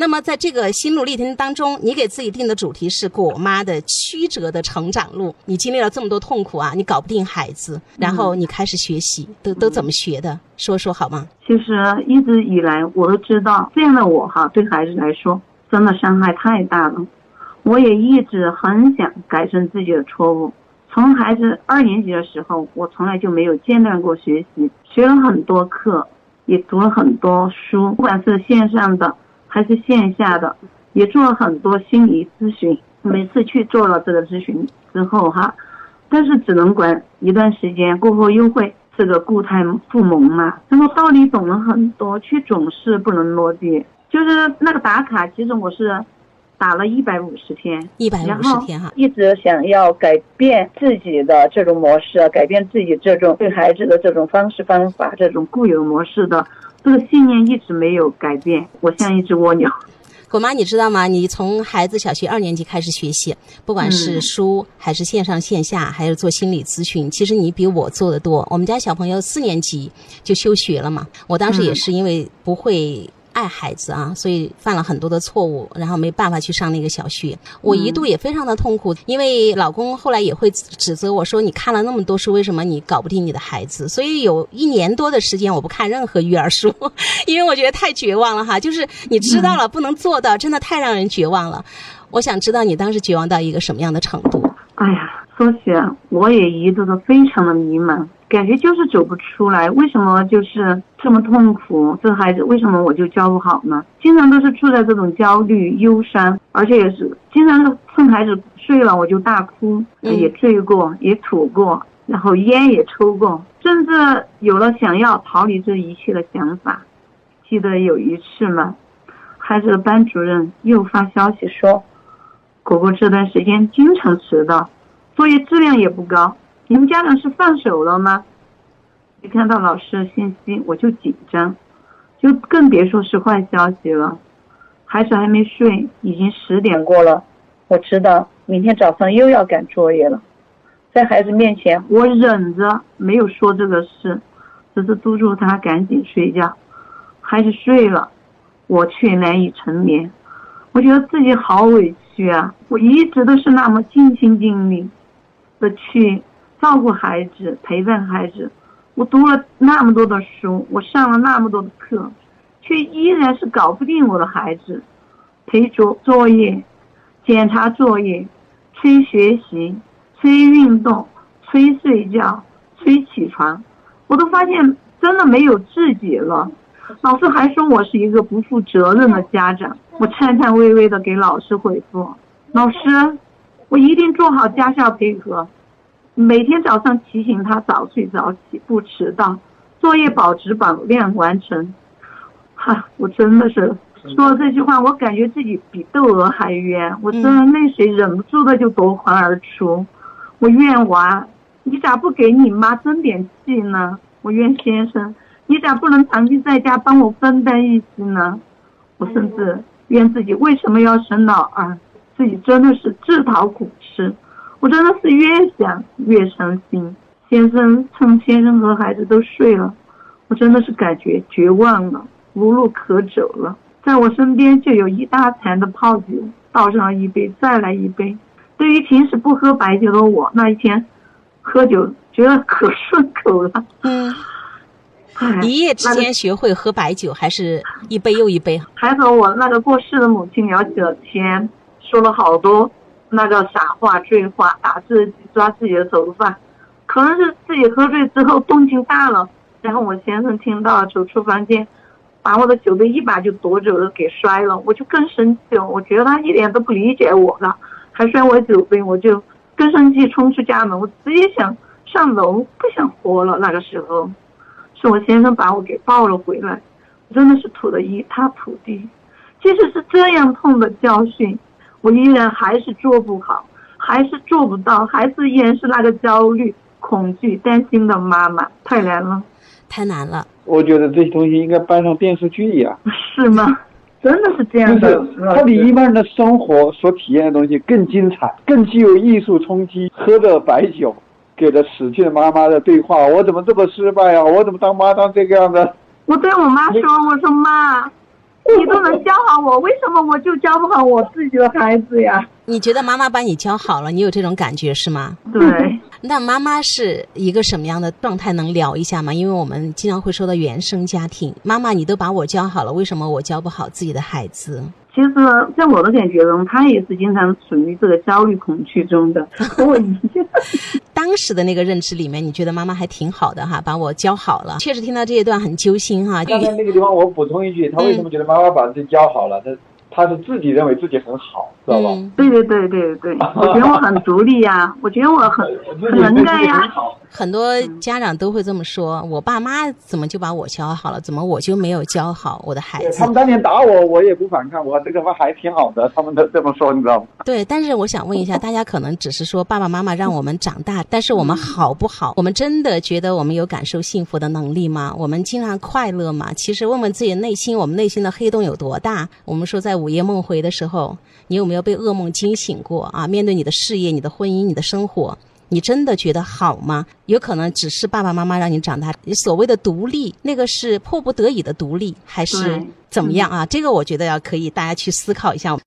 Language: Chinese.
那么在这个心路历程当中，你给自己定的主题是果妈的曲折的成长路，你经历了这么多痛苦啊，你搞不定孩子，然后你开始学习，都怎么学的，说说好吗？其实一直以来我都知道这样的我哈，对孩子来说真的伤害太大了，我也一直很想改正自己的错误。从孩子2年级的时候，我从来就没有间断过学习，学了很多课，也读了很多书，不管是线上的还是线下的，也做了很多心理咨询。每次去做了这个咨询之后哈，但是只能管一段时间，过后又会这个固态复萌嘛，然后道理懂了很多，却总是不能落地。就是那个打卡，其实我是打了150天，150天哈，一直想要改变自己的这种模式，改变自己这种对孩子的这种方式方法，这种固有模式的这个信念一直没有改变，我像一只蜗牛。果妈，你知道吗？你从孩子小学2年级开始学习，不管是书还是线上线下，还是做心理咨询，其实你比我做得多。我们家小朋友4年级就休学了嘛，我当时也是因为不会爱孩子啊，所以犯了很多的错误，然后没办法去上那个小学。我一度也非常的痛苦，因为老公后来也会指责我说，你看了那么多书，为什么你搞不定你的孩子？所以有1年多的时间我不看任何育儿书，因为我觉得太绝望了哈，就是你知道了不能做到，真的太让人绝望了。我想知道你当时绝望到一个什么样的程度？哎呀，说起来我也一度都非常的迷茫，感觉就是走不出来，为什么就是这么痛苦？这孩子为什么我就教不好呢？经常都是处在这种焦虑、忧伤，而且也是经常趁孩子睡了我就大哭，也醉过，也吐过，然后烟也抽过，甚至有了想要逃离这一切的想法。记得有一次嘛，孩子的班主任又发消息说，果果这段时间经常迟到，作业质量也不高。你们家长是放手了吗？一看到老师的信息我就紧张，就更别说是坏消息了。孩子还没睡，已经10点过了，我知道明天早上又要赶作业了。在孩子面前我忍着没有说这个事，只是督促他赶紧睡觉。孩子睡了，我却难以沉眠，我觉得自己好委屈啊，我一直都是那么尽心尽力的去照顾孩子，陪伴孩子，我读了那么多的书，我上了那么多的课，却依然是搞不定我的孩子。陪着作业，检查作业，催学习，催运动，催睡觉，催起床，我都发现真的没有自己了。老师还说我是一个不负责任的家长，我颤颤巍巍的给老师回复，老师，我一定做好家校配合，每天早上提醒他早睡早起，不迟到，作业保质保量完成。哈，我真的是说了这句话，我感觉自己比窦娥还冤，我真的泪水忍不住的就夺眶而出。我怨娃，你咋不给你妈争点气呢？我怨先生，你咋不能长期在家帮我分担一些呢？我甚至怨自己为什么要生老二，自己真的是自讨苦吃。我真的是越想越伤心。趁先生和孩子都睡了，我真的是感觉绝望了，无路可走了。在我身边就有一大坛的泡酒，倒上了一杯再来一杯。对于平时不喝白酒的我，那一天喝酒觉得可顺口了。一夜之间学会喝白酒，还是一杯又一杯。还和我那个过世的母亲聊起了天，说了好多那个傻话、醉话，打自己、抓自己的头发，可能是自己喝醉之后动静大了，然后我先生听到了，走出房间，把我的酒杯一把就夺走了，给摔了。我就更生气了，我觉得他一点都不理解我了，还摔我酒杯，我就更生气，冲出家门，我直接想上楼，不想活了。那个时候是我先生把我给抱了回来，我真的是吐得一塌糊涂。即使是这样痛的教训，我依然还是做不好，还是做不到，还是依然是那个焦虑、恐惧、担心的妈妈，太难了，太难了。我觉得这些东西应该搬上电视剧呀。是吗？真的是这样的。就是它比一般人的生活所体验的东西更精彩，更具有艺术冲击。喝着白酒，给着死去的妈妈的对话，我怎么这么失败啊？我怎么当妈当这个样子？我对我妈说，我说妈，你都能教好我，为什么我就教不好我自己的孩子呀？你觉得妈妈把你教好了，你有这种感觉是吗？对。那妈妈是一个什么样的状态，能聊一下吗？因为我们经常会说到原生家庭，妈妈你都把我教好了，为什么我教不好自己的孩子？其实在我的感觉中，他也是经常属于这个焦虑恐惧中的和我一样。当时的那个认知里面，你觉得妈妈还挺好的哈，把我教好了。确实听到这一段很揪心哈。刚才那个地方我补充一句，他为什么觉得妈妈把自己教好了？他是自己认为自己很好，知道吧？对对对对对，我觉得我很独立呀，我觉得我很能干呀。很多家长都会这么说，我爸妈怎么就把我教好了，怎么我就没有教好我的孩子？他们当年打我，我也不反抗，我这个还挺好的，他们都这么说，你知道吗？对，但是我想问一下，大家可能只是说爸爸妈妈让我们长大，但是我们好不好？我们真的觉得我们有感受幸福的能力吗？我们经常快乐吗？其实问问自己内心，我们内心的黑洞有多大？我们说在午夜梦回的时候，你有没有被噩梦惊醒过啊？面对你的事业、你的婚姻、你的生活，你真的觉得好吗？有可能只是爸爸妈妈让你长大，你所谓的独立，那个是迫不得已的独立，还是怎么样啊？这个我觉得要可以大家去思考一下。